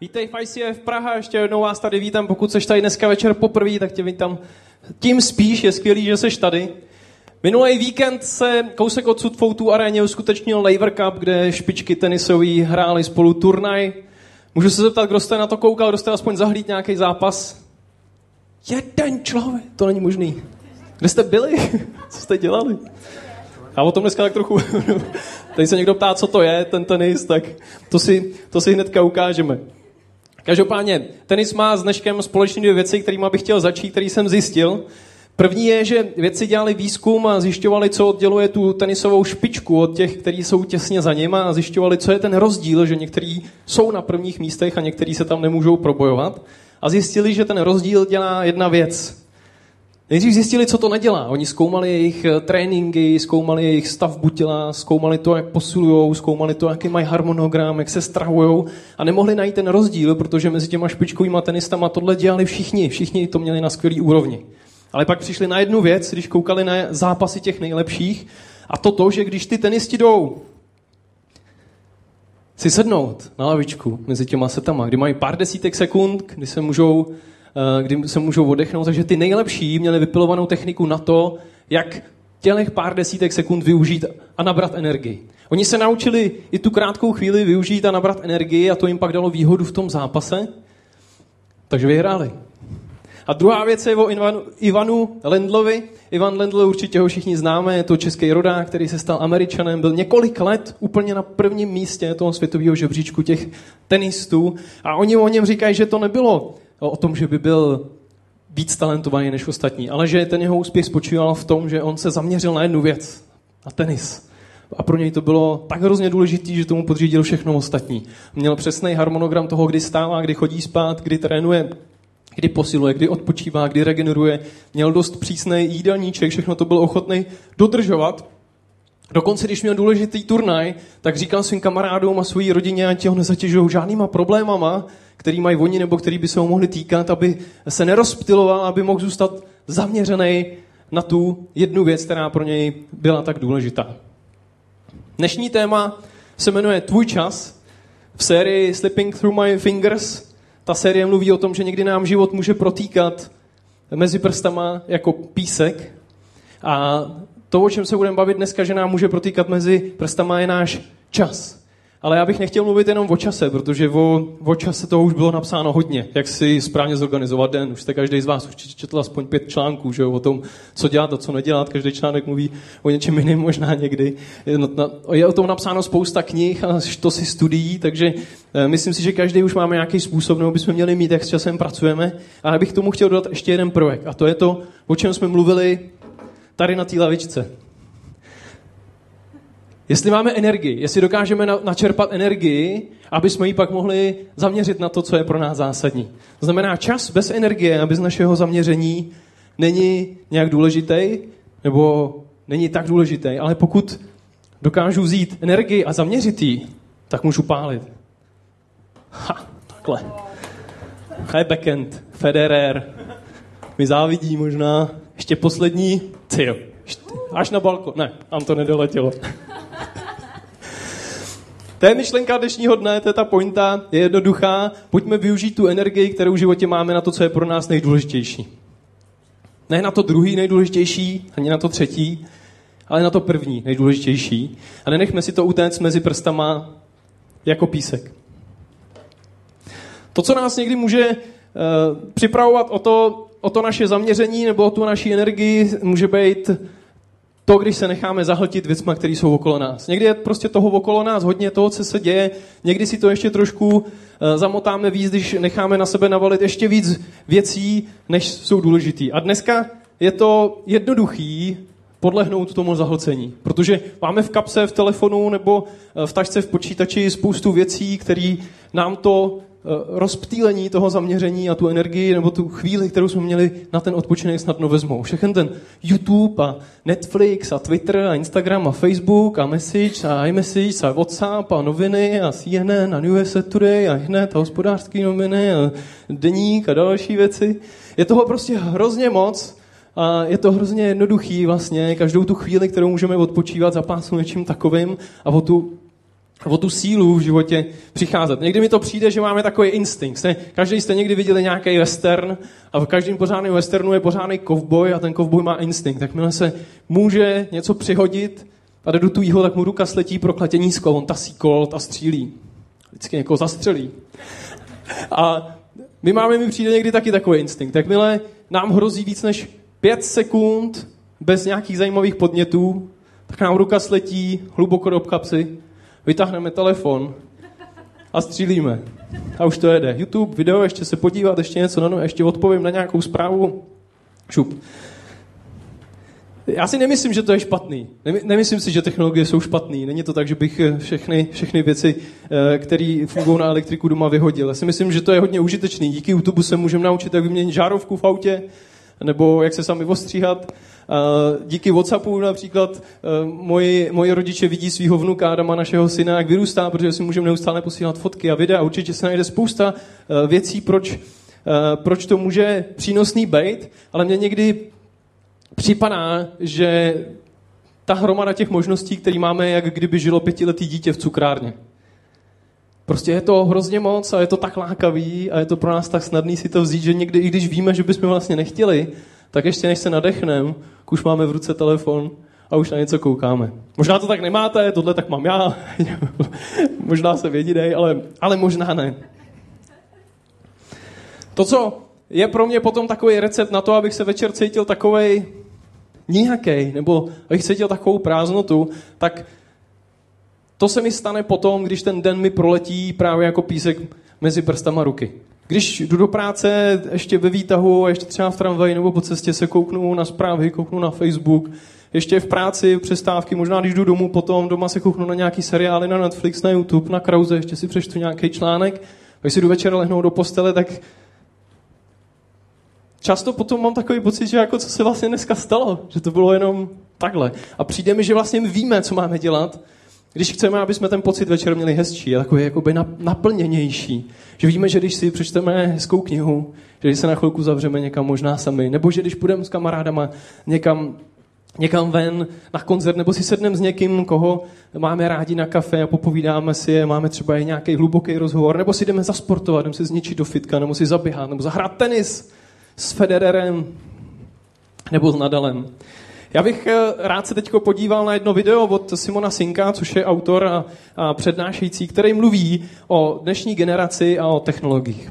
Vítej FICF Praha, ještě jednou vás tady vítám, pokud seš tady dneska večer poprvé, tak tě vítám tím spíš, je skvělý, že seš tady. Minulý víkend se kousek odsud v O2 aréně uskutečnil Laver Cup, kde špičky tenisový hráli spolu turnaj. Můžu se zeptat, kdo jste na to koukal, kdo jste aspoň zahlídl nějaký zápas? Jeden člověk, to není možný. Kde jste byli? Co jste dělali? A o tom dneska tak trochu... Tady se někdo ptá, co to je, ten tenis, tak to si hnedka ukážeme. Každopádně, tenis má s dneškem společně dvě věci, kterýma bych chtěl začít, který jsem zjistil. První je, že vědci dělali výzkum a zjišťovali, co odděluje tu tenisovou špičku od těch, kteří jsou těsně za nima, a zjišťovali, co je ten rozdíl, že někteří jsou na prvních místech a někteří se tam nemůžou probojovat. A zjistili, že ten rozdíl dělá jedna věc. Nejdřív zjistili, co to nedělá. Oni zkoumali jejich tréninky, zkoumali jejich stavbu těla, zkoumali to, jak posilujou, zkoumali to, jaký mají harmonogram, jak se stravujou, a nemohli najít ten rozdíl, protože mezi těma špičkovýma tenistama tohle dělali všichni to měli na skvělý úrovni. Ale pak přišli na jednu věc, když koukali na zápasy těch nejlepších, a to, že když ty tenisti jdou si sednout na lavičku mezi těma setama, kdy mají pár desítek sekund, kdy se můžou oddechnout, takže ty nejlepší měli vypilovanou techniku na to, jak těch pár desítek sekund využít a nabrat energii. Oni se naučili i tu krátkou chvíli využít a nabrat energii, a to jim pak dalo výhodu v tom zápase, takže vyhráli. A druhá věc je o Ivanu Lendlovi. Ivan Lendl, určitě ho všichni známe, je to český rodák, který se stal Američanem, byl několik let úplně na prvním místě toho světového žebříčku těch tenistů, a oni o něm říkají, že to nebylo o tom, že by byl víc talentovaný než ostatní, ale že ten jeho úspěch spočíval v tom, že on se zaměřil na jednu věc, na tenis. A pro něj to bylo tak hrozně důležitý, že tomu podřídil všechno ostatní. Měl přesný harmonogram toho, kdy stává, kdy chodí spát, kdy trénuje, kdy posiluje, kdy odpočívá, kdy regeneruje. Měl dost přísnej jídelníček, všechno to byl ochotný dodržovat. Dokonce, když měl důležitý turnaj, tak říkal svým kamarádům a své rodině, ať ho nezatěžují žádnýma problémama, který mají oni nebo který by se ho mohli týkat, aby se nerozptyloval, aby mohl zůstat zaměřený na tu jednu věc, která pro něj byla tak důležitá. Dnešní téma se jmenuje Tvůj čas v sérii Slipping Through My Fingers. Ta série mluví o tom, že někdy nám život může protýkat mezi prstama jako písek, a to, o čem se budeme bavit dneska, že nám může protýkat mezi prstama, je náš čas. Ale já bych nechtěl mluvit jenom o čase, protože o čase toho už bylo napsáno hodně. Jak si správně zorganizovat den. Už jste každý z vás určitě četl aspoň 5 článků, že jo, o tom, co dělat a co nedělat. Každý článek mluví o něčem jiném možná někdy. Je o tom napsáno spousta knih a to si studií, takže myslím si, že každý už máme nějaký způsob, nebo bychom měli mít, jak s časem pracujeme. A já bych k tomu chtěl dodat ještě jeden prvek, a to je to, o čem jsme mluvili tady na té lavičce. Jestli máme energii, jestli dokážeme načerpat energii, aby jsme ji pak mohli zaměřit na to, co je pro nás zásadní. To znamená, čas bez energie, aby z našeho zaměření není nějak důležitý, nebo není tak důležitý, ale pokud dokážu vzít energii a zaměřit ji, tak můžu pálit. Ha, takhle. Hej, backend, Federer. Mi závidí možná. Ještě poslední. Tyjo. Až na balkon. Ne, tam to nedoletělo. To je myšlenka dnešního dne, to je ta pointa, je jednoduchá. Pojďme využít tu energii, kterou v životě máme, na to, co je pro nás nejdůležitější. Ne na to druhý nejdůležitější, ani na to třetí, ale na to první nejdůležitější. A nenechme si to utéct mezi prstama jako písek. To, co nás někdy může připravovat o to naše zaměření nebo o tu naši energii, může být to, když se necháme zahltit věcma, které jsou okolo nás. Někdy je prostě toho okolo nás hodně, toho, co se děje. Někdy si to ještě trošku zamotáme víc, když necháme na sebe navalit ještě víc věcí, než jsou důležitý. A dneska je to jednoduchý podlehnout tomu zahlcení. Protože máme v kapse, v telefonu nebo v tašce, v počítači spoustu věcí, které nám to rozptýlení toho zaměření a tu energii nebo tu chvíli, kterou jsme měli na ten odpočinek, snadno vezmou. Všechen ten YouTube a Netflix a Twitter a Instagram a Facebook a Message a iMessage a WhatsApp a noviny a CNN a USA Today a Hned a Hospodářské noviny a Deník a další věci. Je toho prostě hrozně moc a je to hrozně jednoduchý vlastně. Každou tu chvíli, kterou můžeme odpočívat, zapásnout něčím takovým, a o tu o tu sílu v životě přicházet. Někdy mi to přijde, že máme takový instinkt. Každý jste někdy viděli nějaký western a v každém pořádném westernu je pořádný kovboj a ten kovboj má instinkt. Takmile se může něco přihodit a jde do tujího, tak mu ruka sletí prokletění sklo. On tasí kolt a střílí. Vždycky někoho zastřelí. A mi přijde někdy taky takový instinkt. Takmile nám hrozí víc než 5 sekund bez nějakých zajímavých podnětů, tak nám ruka sletí hluboko do obkapsy, vytáhneme telefon a střílíme. A už to jede. YouTube, video, ještě se podívat, ještě něco na no, ještě odpovím na nějakou zprávu. Šup. Já si nemyslím, že to je špatný. Nemyslím si, že technologie jsou špatný. Není to tak, že bych všechny věci, které fungují na elektriku doma, vyhodil. Já si myslím, že to je hodně užitečný. Díky YouTube se můžeme naučit, jak vyměnit žárovku v autě, nebo jak se sami ostříhat. Díky WhatsAppu například moji rodiče vidí svýho vnuka Adama, našeho syna, jak vyrůstá, protože si můžeme neustále posílat fotky a videa. Určitě se najde spousta věcí, proč to může přínosný být, ale mě někdy připadá, že ta hromada těch možností, které máme, jak kdyby žilo 5letý dítě v cukrárně. Prostě je to hrozně moc a je to tak lákavý a je to pro nás tak snadný si to vzít, že někdy, i když víme, že bychom vlastně nechtěli, tak ještě než se nadechneme, už máme v ruce telefon a už na něco koukáme. Možná to tak nemáte, tohle tak mám já, možná se vědí, ale možná ne. To, co je pro mě potom takový recept na to, abych se večer cítil takovej nějakej, nebo abych cítil takovou prázdnotu, tak to se mi stane potom, když ten den mi proletí právě jako písek mezi prstama ruky. Když jdu do práce, ještě ve výtahu, ještě třeba v tramvaji nebo po cestě se kouknu na zprávy, kouknu na Facebook, ještě v práci, přestávky, možná když jdu domů potom, doma se kouknu na nějaký seriály, na Netflix, na YouTube, na Krauze, ještě si přečtu nějaký článek, když si jdu večer lehnout do postele, tak často potom mám takový pocit, že jako co se vlastně dneska stalo, že to bylo jenom takhle. A přijde mi, že vlastně víme, co máme dělat, když chceme, aby jsme ten pocit večer měli hezčí a takový jakoby naplněnější. Že víme, že když si přečteme hezkou knihu, že když se na chvilku zavřeme někam možná sami, nebo že když půjdeme s kamarádama někam ven na koncert, nebo si sedneme s někým, koho máme rádi na kafe a popovídáme si, máme třeba i nějaký hluboký rozhovor, nebo si jdeme zasportovat, jdeme si zničit do fitka, nebo si zaběhat, nebo zahrát tenis s Federerem, nebo s Nadalem. Já bych rád se teď podíval na jedno video od Simona Sinka, což je autor a přednášející, který mluví o dnešní generaci a o technologiích.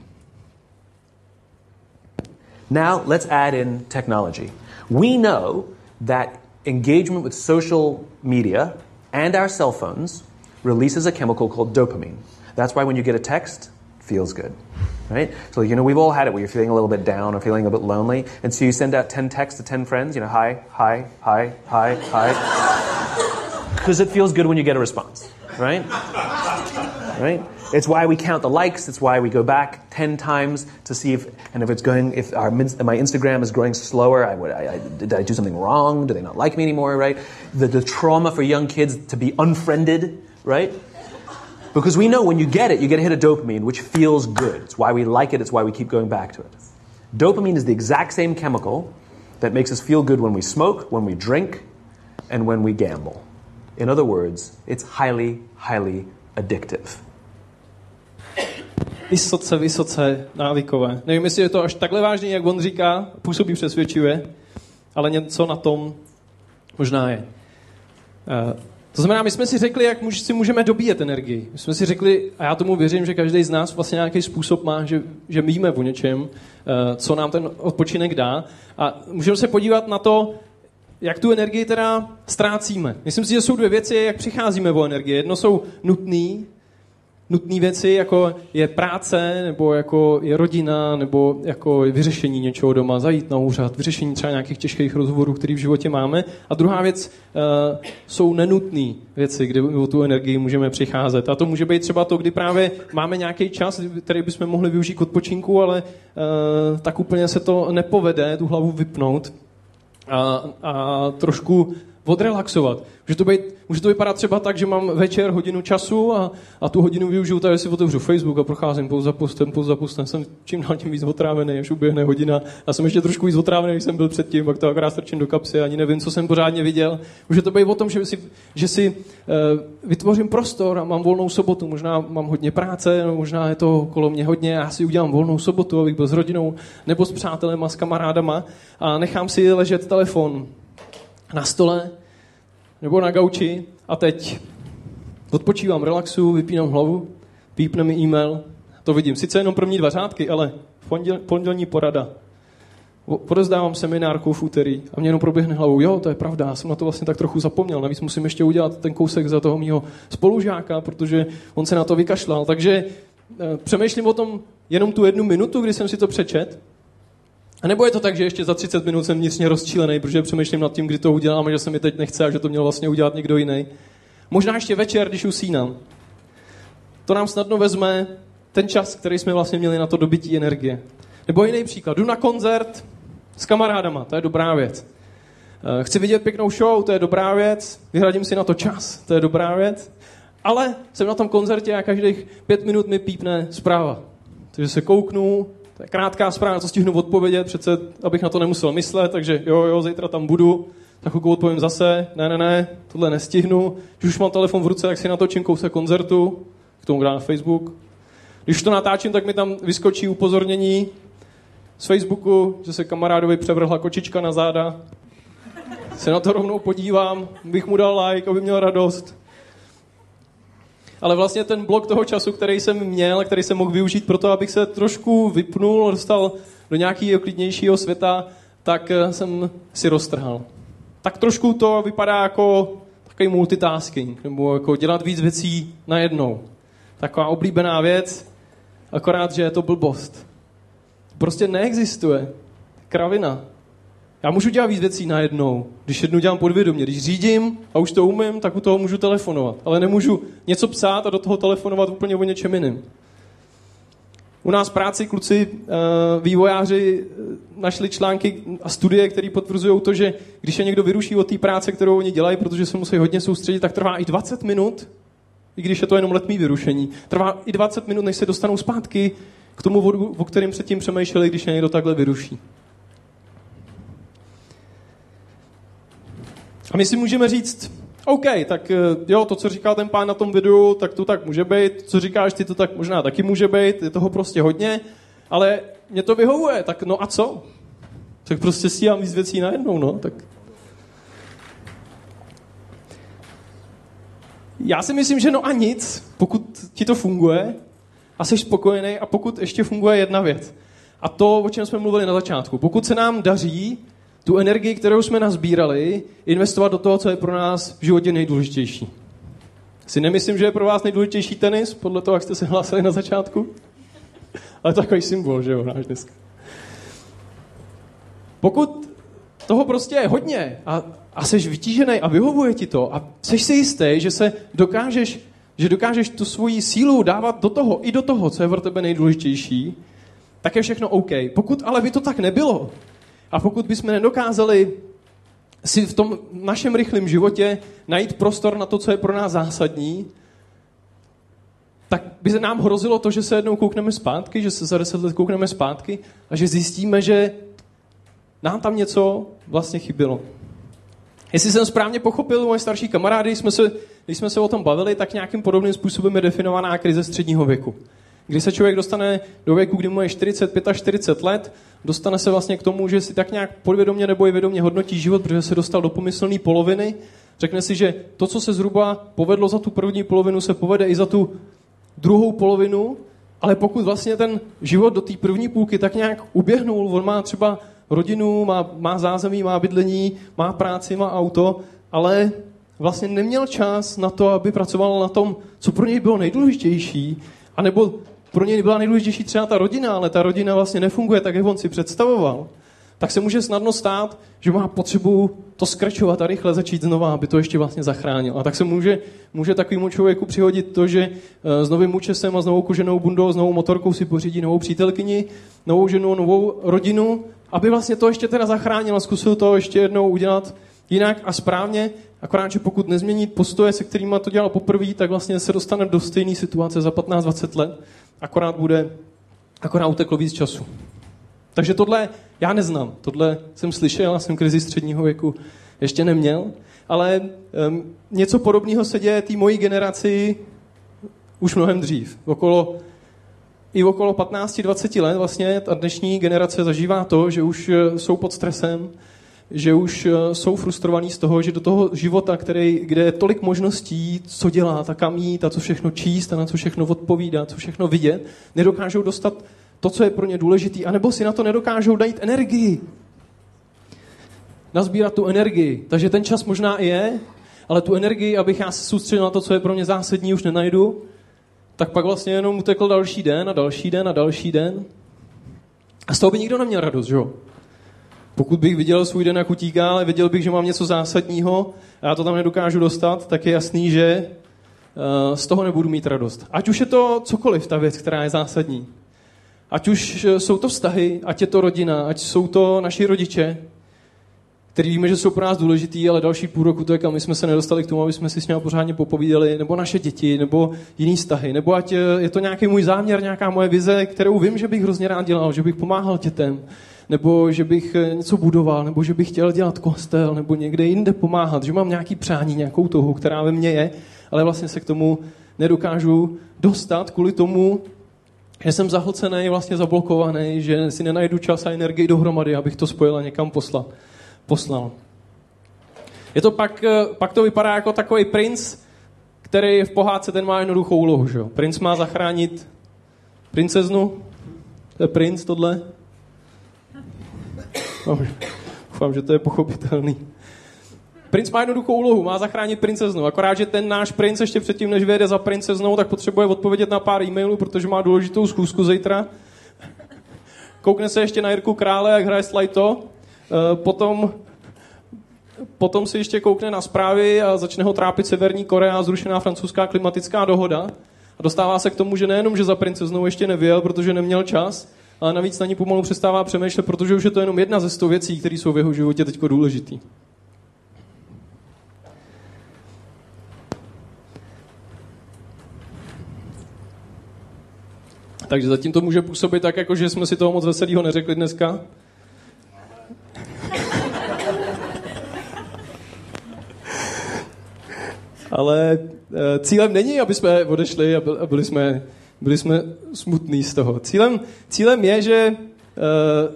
Now let's add in technology. We know that engagement with social media and our cell phones releases a chemical called dopamine. That's why when you get a text, it feels good. Right? So, you know, we've all had it where you're feeling a little bit down or feeling a bit lonely. And so you send out 10 texts to 10 friends, you know, hi, hi, hi, hi, hi. Because it feels good when you get a response, right? Right? It's why we count the likes. It's why we go back 10 times to see if my Instagram is growing slower. Did I do something wrong? Do they not like me anymore, right? The trauma for young kids to be unfriended, right? Because we know when you get a hit of dopamine, which feels good. It's why we like it. It's why we keep going back to it. Dopamine is the exact same chemical that makes us feel good when we smoke, when we drink, and when we gamble. In other words, it's highly, highly addictive. Vysoce, vysoce návykové. Nevím, jestli je to až takhle vážný, jak on říká, působí přesvědčivě, ale něco na tom možná je. To znamená, my jsme si řekli, jak si můžeme dobíjet energii. My jsme si řekli, a já tomu věřím, že každý z nás vlastně nějaký způsob má, že víme o něčem, co nám ten odpočinek dá. A můžeme se podívat na to, jak tu energii teda ztrácíme. Myslím si, že jsou dvě věci, jak přicházíme o energii. Jedno jsou nutné věci, jako je práce, nebo jako je rodina, nebo jako je vyřešení něčeho doma, zajít na úřad, vyřešení třeba nějakých těžkých rozhovorů, který v životě máme. A druhá věc jsou nenutné věci, kde o tu energii můžeme přicházet. A to může být třeba to, kdy právě máme nějaký čas, který bychom mohli využít k odpočinku, ale tak úplně se to nepovede, tu hlavu vypnout a trošku odrelaxovat. Může to vypadat třeba tak, že mám večer hodinu času a tu hodinu využiju, takže si otevřu Facebook a procházím pouze za postem. Jsem čím dál tím víc otrávený, až uběhne hodina. Já jsem ještě trošku víc otrávený, než jsem byl předtím, pak to akorát strčím do kapsy, ani nevím, co jsem pořádně viděl. Může to být o tom, že si vytvořím prostor a mám volnou sobotu. Možná mám hodně práce, možná je to kolem mě hodně, a já si udělám volnou sobotu, abych byl s rodinou nebo s přátelem a s kamarádama a nechám si ležet telefon na stole nebo na gauči a teď odpočívám, relaxuju, vypínám hlavu, pípne mi e-mail, to vidím. Sice jenom první 2 řádky, ale pondělní porada. Podozdávám seminárku v úterý a mě jenom proběhne hlavou, jo, to je pravda, já jsem na to vlastně tak trochu zapomněl, navíc musím ještě udělat ten kousek za toho mýho spolužáka, protože on se na to vykašlal, takže přemýšlím o tom jenom tu 1 minutu, kdy jsem si to přečet. A nebo je to tak, že ještě za 30 minut jsem vnitřně rozčílený, protože přemýšlím nad tím, kdy to udělám a že se mi teď nechce a že to měl vlastně udělat někdo jiný. Možná ještě večer, když usínám. To nám snadno vezme ten čas, který jsme vlastně měli na to dobytí energie. Nebo jiný příklad. Jdu na koncert s kamarádama, to je dobrá věc. Chci vidět pěknou show, to je dobrá věc. Vyhradím si na to čas, to je dobrá věc. Ale jsem na tom koncertě a každých 5 minut mi pípne zpráva. Takže se kouknu, to je krátká zpráva, co stihnu odpovědět, přece abych na to nemusel myslet, takže jo, zítra tam budu, tak chvilku odpovím zase, ne, tohle nestihnu. Když už mám telefon v ruce, tak si natočím kousek koncertu, k tomu dám na Facebook. Když to natáčím, tak mi tam vyskočí upozornění z Facebooku, že se kamarádovi převrhla kočička na záda. Se na to rovnou podívám, bych mu dal like, aby měl radost. Ale vlastně ten blok toho času, který jsem měl, který jsem mohl využít pro to, abych se trošku vypnul, dostal do nějakého klidnějšího světa, tak jsem si roztrhal. Tak trošku to vypadá jako takový multitasking, nebo jako dělat víc věcí najednou. Taková oblíbená věc, akorát, že je to blbost. Prostě neexistuje. Kravina. Já můžu dělat víc věcí najednou, když jednu dělám podvědomě. Když řídím a už to umím, tak u toho můžu telefonovat. Ale nemůžu něco psát a do toho telefonovat úplně o něčem jiným. U nás v práci kluci, vývojáři, našli články a studie, které potvrzují to, že když je někdo vyruší od té práce, kterou oni dělají, protože se musí hodně soustředit, tak trvá i 20 minut, i když je to jenom letmý vyrušení. Trvá i 20 minut, než se dostanou zpátky k tomu vodu, o kterém předtím přemýšleli, když je někdo takhle vyruší. A my si můžeme říct, OK, tak jo, to, co říkal ten pán na tom videu, tak to tak může být, co říkáš ty, to tak možná taky může být, je toho prostě hodně, ale mě to vyhovuje, tak no a co? Tak prostě stíhám víc věcí najednou, no, tak. Já si myslím, že no a nic, pokud ti to funguje a jsi spokojený a pokud ještě funguje jedna věc. A to, o čem jsme mluvili na začátku. Pokud se nám daří tu energii, kterou jsme nazbírali, investovat do toho, co je pro nás v životě nejdůležitější. Si nemyslím, že je pro vás nejdůležitější tenis, podle toho, jak jste se hlásili na začátku. Ale to je takový symbol, že jo, náš dneska. Pokud toho prostě je hodně a jsi vytížený a vyhovuje ti to a jsi si jistý, že se dokážeš, tu svoji sílu dávat do toho, i do toho, co je pro tebe nejdůležitější, tak je všechno OK. Pokud ale by to tak nebylo, a pokud bychom nedokázali si v tom našem rychlém životě najít prostor na to, co je pro nás zásadní, tak by se nám hrozilo to, že se jednou koukneme zpátky, že se za 10 let koukneme zpátky a že zjistíme, že nám tam něco vlastně chybělo. Jestli jsem správně pochopil, moje starší kamarády, když jsme se o tom bavili, tak nějakým podobným způsobem je definovaná krize středního věku. Když se člověk dostane do věku, kdy mu je 40, 45 let, dostane se vlastně k tomu, že si tak nějak podvědomě nebo i vědomě hodnotí život, protože se dostal do pomyslné poloviny. Řekne si, že to, co se zhruba povedlo za tu první polovinu, se povede i za tu druhou polovinu, ale pokud vlastně ten život do té první půlky tak nějak uběhnul, on má třeba rodinu, má zázemí, má bydlení, má práci, má auto, ale vlastně neměl čas na to, aby pracoval na tom, co pro něj bylo nejdůležitější, anebo pro něj byla nejdůležitější třeba ta rodina, ale ta rodina vlastně nefunguje tak, jak on si představoval, tak se může snadno stát, že má potřebu to skračovat a rychle začít znova, aby to ještě vlastně zachránil. A tak se může takovému člověku přihodit to, že s novým účesem a s novou koženou bundou, s novou motorkou si pořídí novou přítelkyni, novou ženu, novou rodinu, aby vlastně to ještě teda zachránil a zkusil to ještě jednou udělat jinak a správně, akorát, že pokud nezmění postoje, se kterými to dělal poprvé, tak vlastně se dostane do stejné situace za 15-20 let, akorát uteklo víc času. Takže tohle já neznám, tohle jsem slyšel, já jsem krizi středního věku ještě neměl, ale něco podobného se děje té mojí generaci už mnohem dřív. Okolo 15-20 let vlastně ta dnešní generace zažívá to, že už jsou pod stresem, že už jsou frustrovaní z toho, že do toho života, kde je tolik možností, co dělat a kam jít a co všechno číst a na co všechno odpovídat, co všechno vidět, nedokážou dostat to, co je pro ně důležitý, anebo si na to nedokážou dát energii. Nazbírat tu energii. Takže ten čas možná je, ale tu energii, abych já se soustředil na to, co je pro mě zásadní, už nenajdu, tak pak vlastně jenom utekl další den a další den a další den. A z toho by nikdo neměl radost, že jo? Pokud bych viděl svůj den, jak utíká, ale viděl bych, že mám něco zásadního a já to tam nedokážu dostat, tak je jasný, že z toho nebudu mít radost. Ať už je to cokoliv, ta věc, která je zásadní. Ať už jsou to vztahy, ať je to rodina, ať jsou to naši rodiče, který víme, že jsou pro nás důležitý, ale další půl roku to je, kam my jsme se nedostali k tomu, aby jsme si s ním pořádně popovídali, nebo naše děti, nebo jiný vztahy, nebo ať je to nějaký můj záměr, nějaká moje vize, kterou vím, že bych hrozně rád dělal, že bych pomáhal dětem, nebo že bych něco budoval, nebo že bych chtěl dělat kostel, nebo někde jinde pomáhat, že mám nějaký přání, nějakou touhu, která ve mně je, ale vlastně se k tomu nedokážu dostat kvůli tomu, že jsem zahlcený, vlastně zablokovaný, že si nenajdu čas a energii dohromady, abych to spojil a někam poslal. Je to pak to vypadá jako takový princ, který v pohádce, ten má jednoduchou úlohu, že jo? Princ má zachránit princeznu. To je princ tohle. Doufám, že to je pochopitelný. Princ má jednoduchou úlohu, má zachránit princeznu. Akorát, že ten náš princ ještě předtím, než vyjede za princeznou, tak potřebuje odpovědět na pár e-mailů, protože má důležitou schůzku zítra. Koukne se ještě na Jirku Krále, jak hraje slajto. Potom si ještě koukne na zprávy a začne ho trápit Severní Korea, zrušená francouzská klimatická dohoda. A dostává se k tomu, že nejenom, že za princeznou ještě nevyjel, protože neměl čas, ale navíc na ní pomalu přestává přemýšlet, protože už je to jenom jedna ze 100 věcí, které jsou v jeho životě teďko důležitý. Takže zatím to může působit tak, jako že jsme si toho moc veselýho neřekli dneska. Ale cílem není, aby jsme odešli a byli jsme smutní z toho. Cílem je, že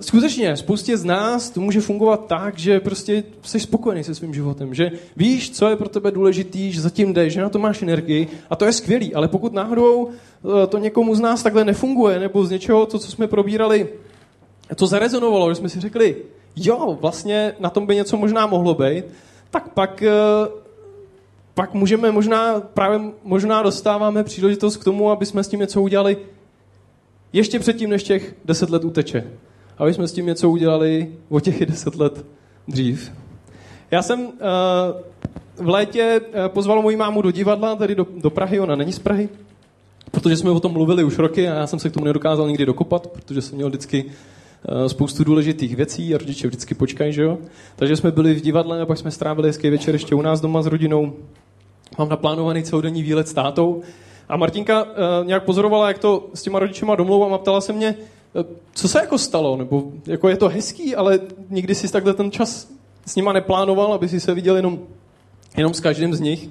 skutečně spoustě z nás to může fungovat tak, že prostě jsi spokojený se svým životem, že víš, co je pro tebe důležitý, že zatím jdeš, že na to máš energii a to je skvělý, ale pokud náhodou to někomu z nás takhle nefunguje, nebo z něčeho, to, co jsme probírali, to zarezonovalo, že jsme si řekli, jo, vlastně na tom by něco možná mohlo být, tak pak můžeme možná dostáváme příležitost k tomu, aby jsme s tím něco udělali ještě předtím, než těch 10 let uteče. Aby jsme s tím něco udělali o těch 10 let dřív. Já jsem v létě pozval moji mámu do divadla, tady do Prahy, ona není z Prahy, protože jsme o tom mluvili už roky a já jsem se k tomu nedokázal nikdy dokopat, protože jsem měl vždycky spoustu důležitých věcí a rodiče vždycky počkají, že jo? Takže jsme byli v divadle a pak jsme strávili hezký večer ještě u nás doma s rodinou. Mám naplánovaný celodenní výlet s tátou. A Martinka nějak pozorovala, jak to s těma rodičema domlouvám a ptala se mě, co se jako stalo, nebo jako je to hezký, ale nikdy jsi takhle ten čas s nima neplánoval, aby si se viděl jenom s každým z nich.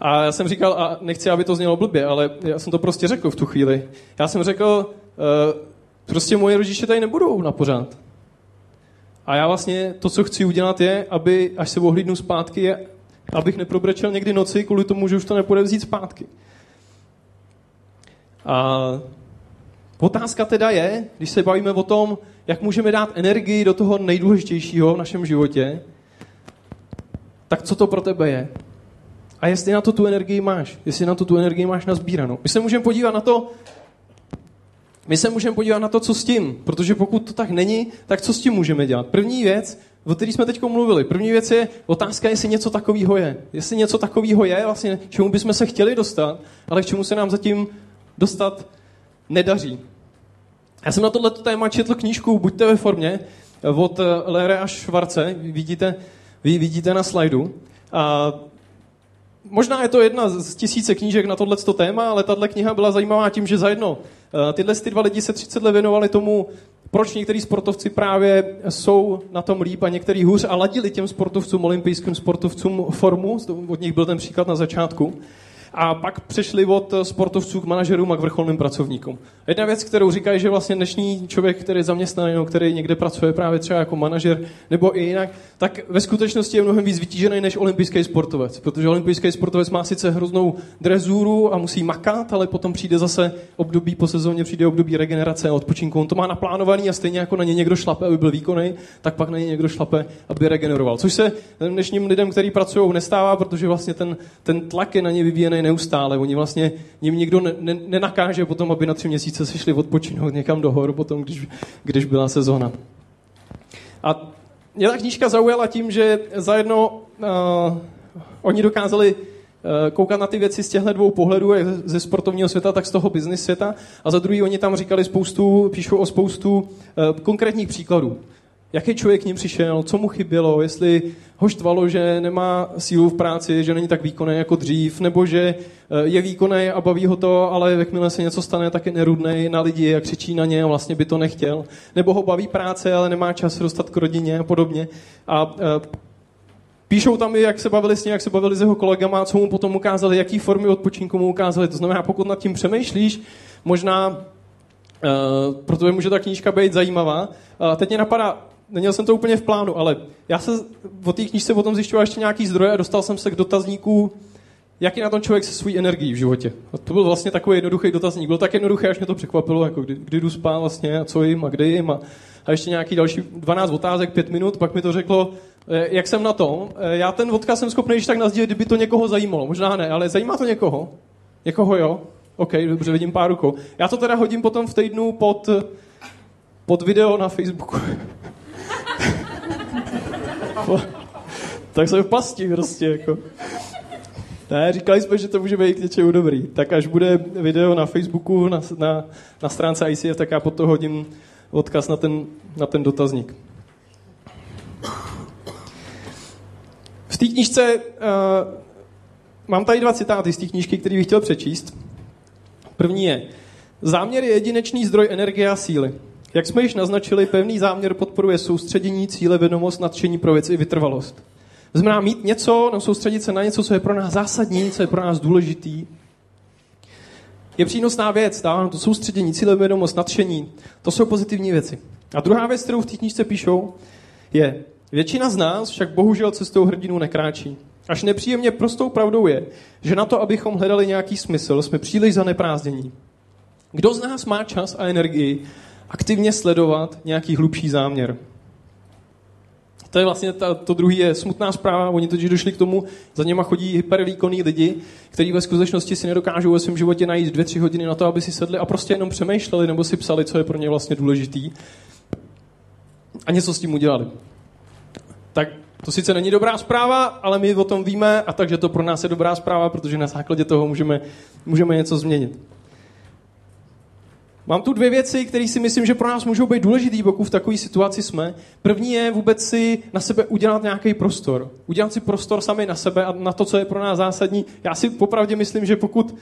A já jsem říkal, a nechci, aby to znělo blbě, ale já jsem to prostě řekl v tu chvíli. Já jsem řekl, prostě moje rodiče tady nebudou na pořád. A já vlastně to, co chci udělat je, aby, až se ohlídnu zpátky, je, abych neprobrečel někdy noci kvůli tomu, že už to nepůjde vzít zpátky. A otázka teda je, když se bavíme o tom, jak můžeme dát energii do toho nejdůležitějšího v našem životě, tak co to pro tebe je? A jestli na to tu energii máš, nazbíranou. My se můžeme podívat na to, co s tím, protože pokud to tak není, tak co s tím můžeme dělat? První věc, o které jsme teď mluvili, je otázka, jestli něco takového je. Jestli něco takového je, vlastně čemu bychom se chtěli dostat, ale k čemu se nám zatím dostat nedaří. Já jsem na tohleto téma četl knížku Buďte ve formě od Léry a Švarce. Vidíte Vy vidíte na slajdu. A možná je to jedna z tisíce knížek na tohleto téma, ale tahle kniha byla zajímavá tím, že zajedno tyhle dva lidi se 30 let věnovali tomu, proč některý sportovci právě jsou na tom líp a některý hůř a ladili těm sportovcům, olympijským sportovcům formu, od nich byl ten příklad na začátku, a pak přešli od sportovců k manažerům a k vrcholným pracovníkům. Jedna věc, kterou říkají, že vlastně dnešní člověk, který je zaměstnaný, který někde pracuje právě třeba jako manažer nebo i jinak, tak ve skutečnosti je mnohem víc vytížený než olympijský sportovec, protože olympijský sportovec má sice hroznou drezuru a musí makat, ale potom přijde zase období po sezóně, přijde období regenerace a odpočinku. On to má naplánovaný a stejně jako na ně někdo šlape, aby byl výkonný, tak pak na ně někdo šlape, aby regeneroval. Což se dnešním lidem, kteří pracují, nestává, protože vlastně ten tlak je na ně vyvíjený neustále. Oni vlastně, jim nikdo nenakáže potom, aby na 3 měsíce se šli odpočinout někam do hor potom, když byla sezóna. A mě ta knížka zaujala tím, že zajedno oni dokázali koukat na ty věci z těchto dvou pohledů, jak ze sportovního světa, tak z toho business světa. A za druhý oni tam říkali píšou o spoustu konkrétních příkladů. Jaký člověk k ním přišel, co mu chybělo, jestli ho štvalo, že nemá sílu v práci, že není tak výkonný jako dřív, nebo že je výkonný a baví ho to, ale jakmile se něco stane, tak je nerudnej na lidi a křičí na ně a vlastně by to nechtěl. Nebo ho baví práce, ale nemá čas dostat k rodině a podobně. A píšou tam i, jak se bavili s ním, jak se bavili s jeho kolegama, co mu potom ukázali, jaký formy odpočinku mu ukázali. To znamená, pokud nad tím přemýšlíš, možná, protože může ta knížka být zajímavá. Teď mě napadá, neměl jsem to úplně v plánu, ale já se o té knížce potom zjišťoval ještě nějaký zdroj a dostal jsem se k dotazníku, jak je na tom člověk se svojí energií v životě. A to byl vlastně takový jednoduchý dotazník. Bylo tak jednoduché, až mě to překvapilo, jako kdy jdu spát vlastně a co jim a kde jim a ještě nějaký další 12 otázek, 5 minut, pak mi to řeklo, jak jsem na tom. Já ten odkaz jsem schopný již tak nasdílet, kdyby to někoho zajímalo. Možná ne, ale zajímá to někoho? Někoho jo? OK, dobře, vidím pár rukou. Já to teda hodím potom v týdnu pod video na Facebooku. Tak jsem v pasti prostě jako. Ne, říkali jsme, že to může být k něčemu dobrý. Tak až bude video na Facebooku, na stránce ICF, tak já pod to hodím odkaz na ten dotazník. V té knížce mám tady 2 citáty z té knížky, které bych chtěl přečíst. První je: záměr je jedinečný zdroj energie a síly. Jak jsme již naznačili, pevný záměr podporuje soustředění, cíle, vědomost, nadšení pro věc i vytrvalost. Znamená mít něco, soustředit se na něco, co je pro nás zásadní, co je pro nás důležitý. Je přínosná věc, to soustředění, cíle, vědomost, nadšení, to jsou pozitivní věci. A druhá věc, kterou v té knížce píšou, je: většina z nás však bohužel cestou hrdinů nekráčí. Až nepříjemně prostou pravdou je, že na to, abychom hledali nějaký smysl, jsme příliš zaneprázdnění. Kdo z nás má čas a energii aktivně sledovat nějaký hlubší záměr? To je vlastně to druhý je smutná zpráva. Oni totiž došli k tomu, za něma chodí hypervýkonní lidi, kteří ve skutečnosti si nedokážou ve svém životě najít 2-3 hodiny na to, aby si sedli a prostě jenom přemýšleli nebo si psali, co je pro ně vlastně důležitý a něco s tím udělali. Tak to sice není dobrá zpráva, ale my o tom víme a takže to pro nás je dobrá zpráva, protože na základě toho můžeme něco změnit. Mám tu 2 věci, které si myslím, že pro nás můžou být důležitý, pokud v takové situaci jsme. První je vůbec si na sebe udělat nějaký prostor. Udělat si prostor sami na sebe a na to, co je pro nás zásadní. Já si popravdě myslím, že pokud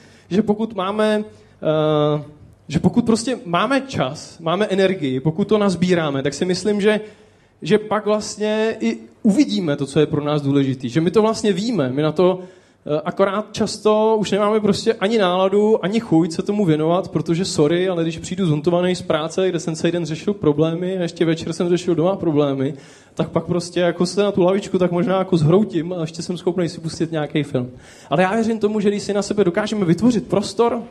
prostě máme čas, máme energii, pokud to nazbíráme, tak si myslím, že pak vlastně i uvidíme to, co je pro nás důležitý. Že my to vlastně víme, my na to akorát často už nemáme prostě ani náladu, ani chuť se tomu věnovat, protože sorry, ale když přijdu zuntovaný z práce, kde jsem celý den řešil problémy a ještě večer jsem řešil doma problémy, tak pak prostě jako se na tu lavičku tak možná jako zhroutím a ještě jsem schopný si pustit nějaký film. Ale já věřím tomu, že když si na sebe dokážeme vytvořit prostor,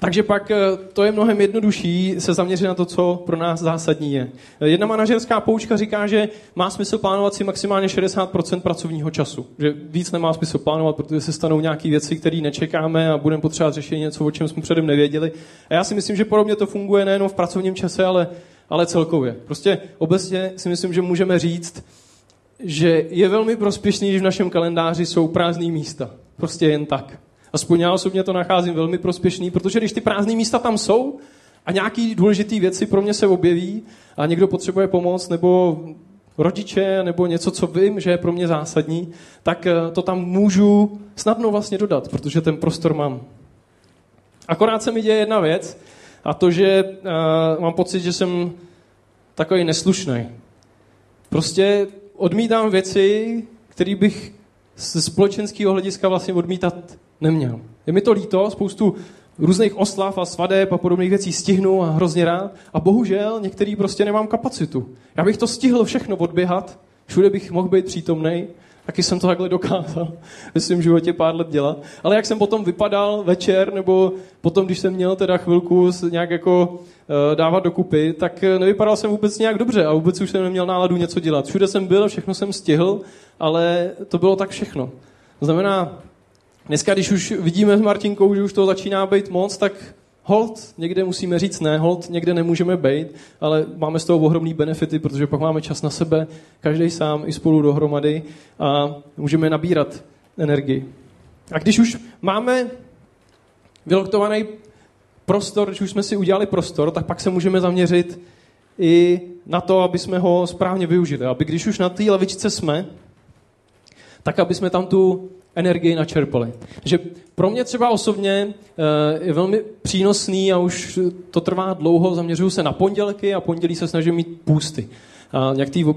takže pak to je mnohem jednodušší se zaměřit na to, co pro nás zásadní je. Jedna manažerská poučka říká, že má smysl plánovat si maximálně 60% pracovního času. Že víc nemá smysl plánovat, protože se stanou nějaké věci, které nečekáme a budeme potřebovat řešit něco, o čem jsme předem nevěděli. A já si myslím, že podobně to funguje nejenom v pracovním čase, ale celkově. Prostě obecně si myslím, že můžeme říct, že je velmi prospěšný, že v našem kalendáři jsou prázdné místa. Prostě jen tak. Aspoň já osobně to nacházím velmi prospěšný, protože když ty prázdné místa tam jsou a nějaké důležité věci pro mě se objeví a někdo potřebuje pomoc nebo rodiče nebo něco, co vím, že je pro mě zásadní, tak to tam můžu snadno vlastně dodat, protože ten prostor mám. Akorát se mi děje jedna věc, a to, že mám pocit, že jsem takový neslušnej. Prostě odmítám věci, které bych z společenského hlediska vlastně odmítat neměl. Je mi to líto, spoustu různých oslav a svadeb a podobných věcí stihnu a hrozně rád. A bohužel některý prostě nemám kapacitu. Já bych to stihl všechno odběhat, všude bych mohl být přítomnej, taky jsem to takhle dokázal ve svém životě pár let dělat. Ale jak jsem potom vypadal večer, nebo potom, když jsem měl teda chvilku nějak jako dávat dokupy, tak nevypadal jsem vůbec nějak dobře a vůbec už jsem neměl náladu něco dělat. Všude jsem byl, všechno jsem stihl, ale to bylo tak všechno. To znamená, dneska, když už vidíme s Martinkou, že už to začíná být moc, tak holt, někde musíme říct ne, holt, někde nemůžeme být, ale máme z toho ohromný benefity, protože pak máme čas na sebe, každý sám i spolu dohromady a můžeme nabírat energii. A když už máme vyloktovaný prostor, když už jsme si udělali prostor, tak pak se můžeme zaměřit i na to, aby jsme ho správně využili. Aby když už na té lavičce jsme, tak aby jsme tam tu energii načerpali. Že pro mě třeba osobně je velmi přínosný a už to trvá dlouho, zaměřuju se na pondělky a pondělí se snažím mít půsty. A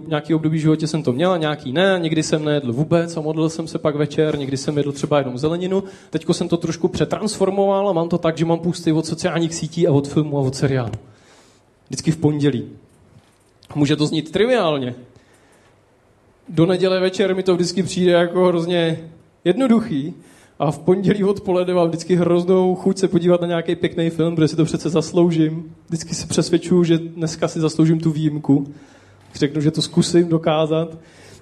nějaký období v životě jsem to měl, nějaký ne, někdy jsem nejedl vůbec a modlil jsem se pak večer, někdy jsem jedl třeba jenom zeleninu. Teďko jsem to trošku přetransformoval a mám to tak, že mám půsty od sociálních sítí a od filmu a od seriálu. Vždycky v pondělí. Může to znít triviálně. Do neděle večer mi to vždycky přijde jako hrozně jednoduchý a v pondělí odpoledne mám vždycky hroznou chuť se podívat na nějaký pěkný film, protože si to přece zasloužím. Vždycky se přesvědčuju, že dneska si zasloužím tu výjimku. Řeknu, že to zkusím dokázat.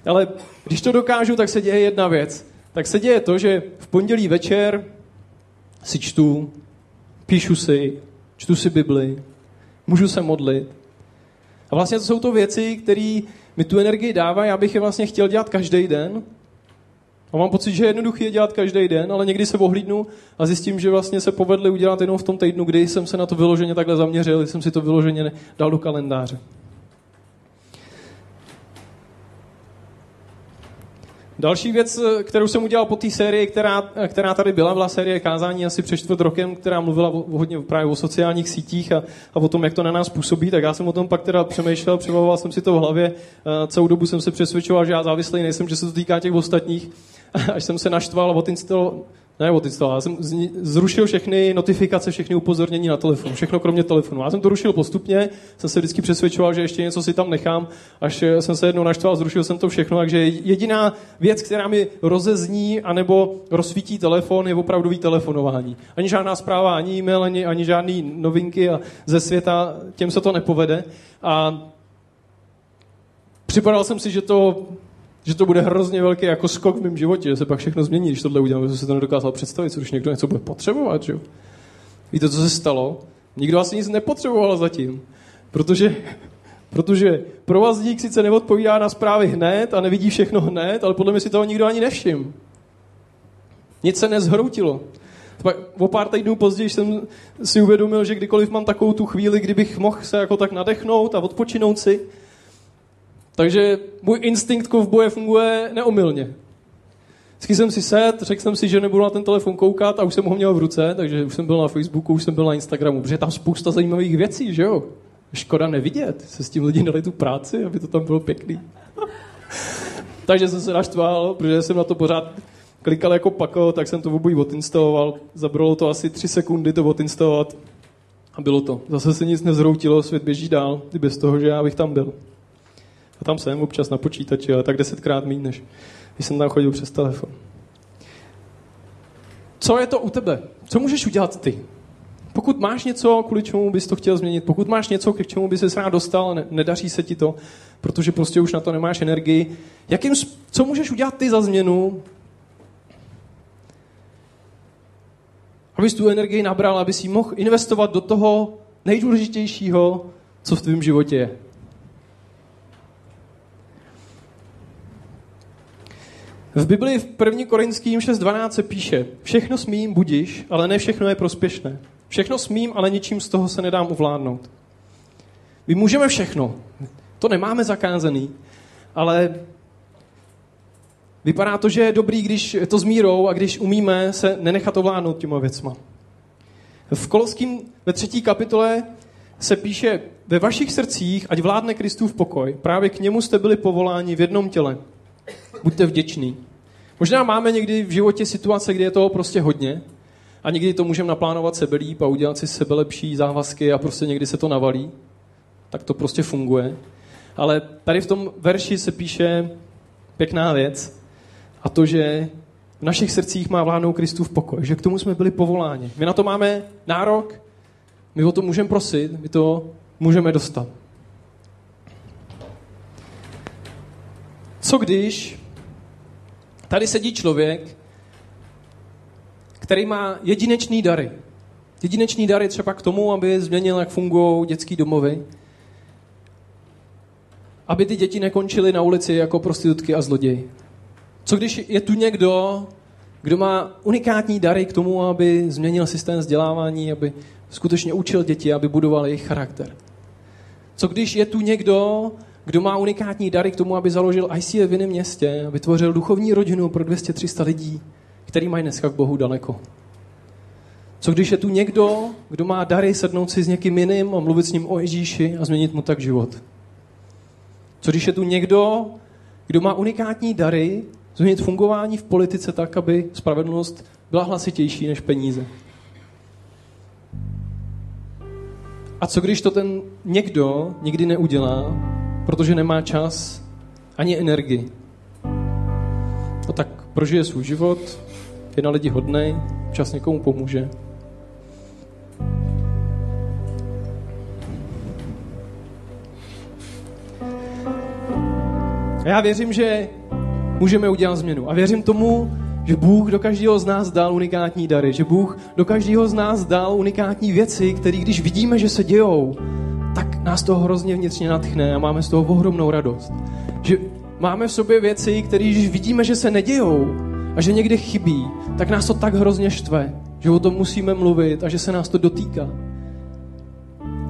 Ale když to dokážu, tak se děje jedna věc. Tak se děje to, že v pondělí večer si čtu, píšu si, čtu si Bibli, můžu se modlit. A vlastně to jsou to věci, které mi tu energii dávají, abych je vlastně chtěl dělat každý den. A mám pocit, že jednoduchý je dělat každý den, ale někdy se ohlídnu a zjistím, že vlastně se povedly udělat jenom v tom týdnu, kdy jsem se na to vyloženě takhle zaměřil, jsem si to vyloženě dal do kalendáře. Další věc, kterou jsem udělal po té sérii, která tady byla série kázání asi před 4 rokem, která mluvila hodně právě o sociálních sítích a o tom, jak to na nás působí, tak já jsem o tom pak teda přemýšlel, přebavoval jsem si to v hlavě, celou dobu jsem se přesvědčoval, že já závislý nejsem, že se to týká těch ostatních, až jsem se naštval a já jsem zrušil všechny notifikace, všechny upozornění na telefon, všechno kromě telefonu. Já jsem to rušil postupně, jsem se vždycky přesvědčoval, že ještě něco si tam nechám, až jsem se jednou naštval, zrušil jsem to všechno, takže jediná věc, která mi rozezní anebo rozsvítí telefon, je opravdový telefonování. Ani žádná zpráva, ani e-mail, ani žádné novinky ze světa, těm se to nepovede. A připadal jsem si, že to bude hrozně velký jako skok v mém životě, že se pak všechno změní, když tohle udělám, protože jsem se to nedokázal představit, co když někdo něco bude potřebovat, že jo. Víte, co se stalo? Nikdo asi nic nepotřeboval zatím, protože provazník sice neodpovídá na zprávy hned a nevidí všechno hned, ale podle mě si toho nikdo ani nevšiml. Nic se nezhroutilo. Pak o pár týdnů později jsem si uvědomil, že kdykoliv mám takovou tu chvíli, kdybych mohl se jako tak nadechnout a odpočinout si. Takže můj instinkt kovboje funguje neomylně. Vždycky jsem si sedl, řekl jsem si, že nebudu na ten telefon koukat a už jsem ho měl v ruce, takže už jsem byl na Facebooku, už jsem byl na Instagramu, protože je tam spousta zajímavých věcí, že jo? Škoda nevidět, se s tím lidi dali tu práci, aby to tam bylo pěkný. Takže jsem se naštval, protože jsem na to pořád klikal jako pako, tak jsem to obojí odinstaloval, zabralo to asi 3 sekundy to odinstalovat a bylo to. Zase se nic nezhroutilo, svět běží dál, i bez toho, že já bych tam byl. A tam jsem občas na počítači, ale tak 10krát méně, než když jsem tam chodil přes telefon. Co je to u tebe? Co můžeš udělat ty? Pokud máš něco, kvůli čemu bys to chtěl změnit, pokud máš něco, k čemu bys se rád dostal, nedaří se ti to, protože prostě už na to nemáš energii, co můžeš udělat ty za změnu, abys tu energii nabral, abys ji mohl investovat do toho nejdůležitějšího, co v tvém životě je. V Biblii v 1. Korintským 6.12 se píše: všechno smím, budiš, ale ne všechno je prospěšné. Všechno smím, ale ničím z toho se nedám ovládnout. My můžeme všechno. To nemáme zakázaný. ale vypadá to, že je dobrý, když to s mírou a když umíme se nenechat ovládnout těma věcma. V Koloským ve 3. kapitole se píše: ve vašich srdcích ať vládne Kristův pokoj, právě k němu jste byli povoláni v jednom těle. Buďte vděční. Možná máme někdy v životě situace, kdy je toho prostě hodně a někdy to můžeme naplánovat sebelíp a udělat si sebelepší závazky a prostě někdy se to navalí. Tak to prostě funguje. Ale tady v tom verši se píše pěkná věc, a to, že v našich srdcích má vládnout Kristův pokoj, že k tomu jsme byli povoláni. My na to máme nárok, my o to můžeme prosit, my to můžeme dostat. Co když tady sedí člověk, který má jedinečný dary. Jedinečný dary třeba k tomu, aby změnil, jak fungují dětský domovy. Aby ty děti nekončily na ulici jako prostitutky a zloději. Co když je tu někdo, kdo má unikátní dary k tomu, aby změnil systém vzdělávání, aby skutečně učil děti, aby budoval jejich charakter. Co když je tu někdo, kdo má unikátní dary k tomu, aby založil ICF v jiném městě, aby tvořil duchovní rodinu pro 200-300 lidí, který mají dneska k Bohu daleko. Co když je tu někdo, kdo má dary sednout si s někým jiným a mluvit s ním o Ježíši a změnit mu tak život. Co když je tu někdo, kdo má unikátní dary změnit fungování v politice tak, aby spravedlnost byla hlasitější než peníze. A co když to ten někdo nikdy neudělá, protože nemá čas ani energii? No tak prožije svůj život, je na lidi hodnej, čas někomu pomůže. A já věřím, že můžeme udělat změnu. A věřím tomu, že Bůh do každého z nás dal unikátní dary, že Bůh do každého z nás dal unikátní věci, které když vidíme, že se dějou, tak nás to hrozně vnitřně nadchne a máme z toho ohromnou radost. Že máme v sobě věci, které když vidíme, že se nedějou a že někde chybí, tak nás to tak hrozně štve, že o tom musíme mluvit a že se nás to dotýká.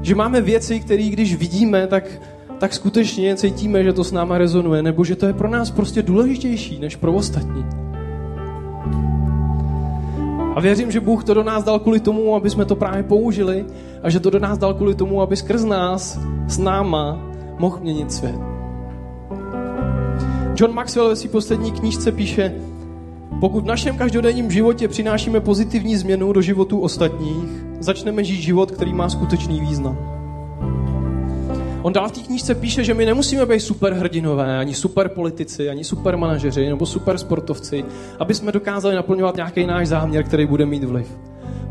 Že máme věci, které když vidíme, tak skutečně cítíme, že to s náma rezonuje, nebo že to je pro nás prostě důležitější než pro ostatní. A věřím, že Bůh to do nás dal kvůli tomu, aby jsme to právě použili a že to do nás dal kvůli tomu, aby skrz nás, s náma, mohl měnit svět. John Maxwell ve své poslední knížce píše: pokud v našem každodenním životě přinášíme pozitivní změnu do životů ostatních, začneme žít život, který má skutečný význam. On dál v té knížce píše, že my nemusíme být super hrdinové, ani super politici, ani super manažeři, nebo super sportovci, aby jsme dokázali naplňovat nějaký náš záměr, který bude mít vliv.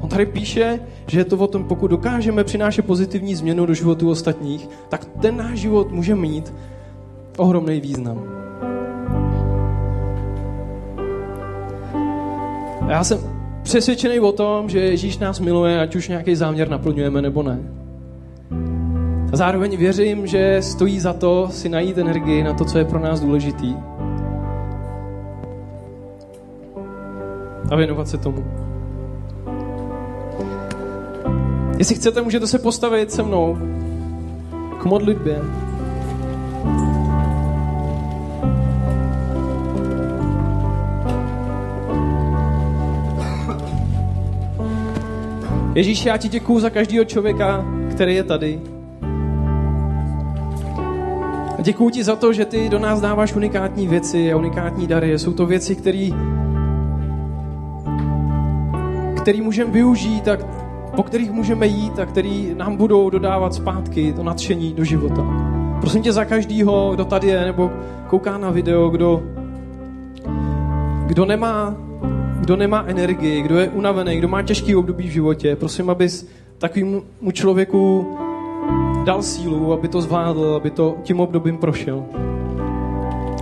On tady píše, že je to o tom, pokud dokážeme přinášet pozitivní změnu do životů ostatních, tak ten náš život může mít ohromný význam. A já jsem přesvědčený o tom, že Ježíš nás miluje, ať už nějaký záměr naplňujeme nebo ne. A zároveň věřím, že stojí za to si najít energii na to, co je pro nás důležitý. A věnovat se tomu. Jestli chcete, můžete se postavit se mnou k modlitbě. Ježíši, já ti děkuju za každého člověka, který je tady. A děkuju ti za to, že ty do nás dáváš unikátní věci a unikátní dary. Jsou to věci, který můžeme využít a po kterých můžeme jít a který nám budou dodávat zpátky to nadšení do života. Prosím tě za každýho, kdo tady je nebo kouká na video, kdo nemá energii, kdo je unavený, kdo má těžký období v životě. Prosím, abys takovému člověku dal sílu, aby to zvládl, aby to tím obdobím prošel.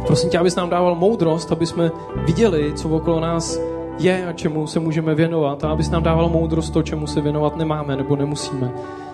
Prosím tě, abys nám dával moudrost, aby jsme viděli, co okolo nás je a čemu se můžeme věnovat, a abys nám dával moudrost to, čemu se věnovat nemáme nebo nemusíme.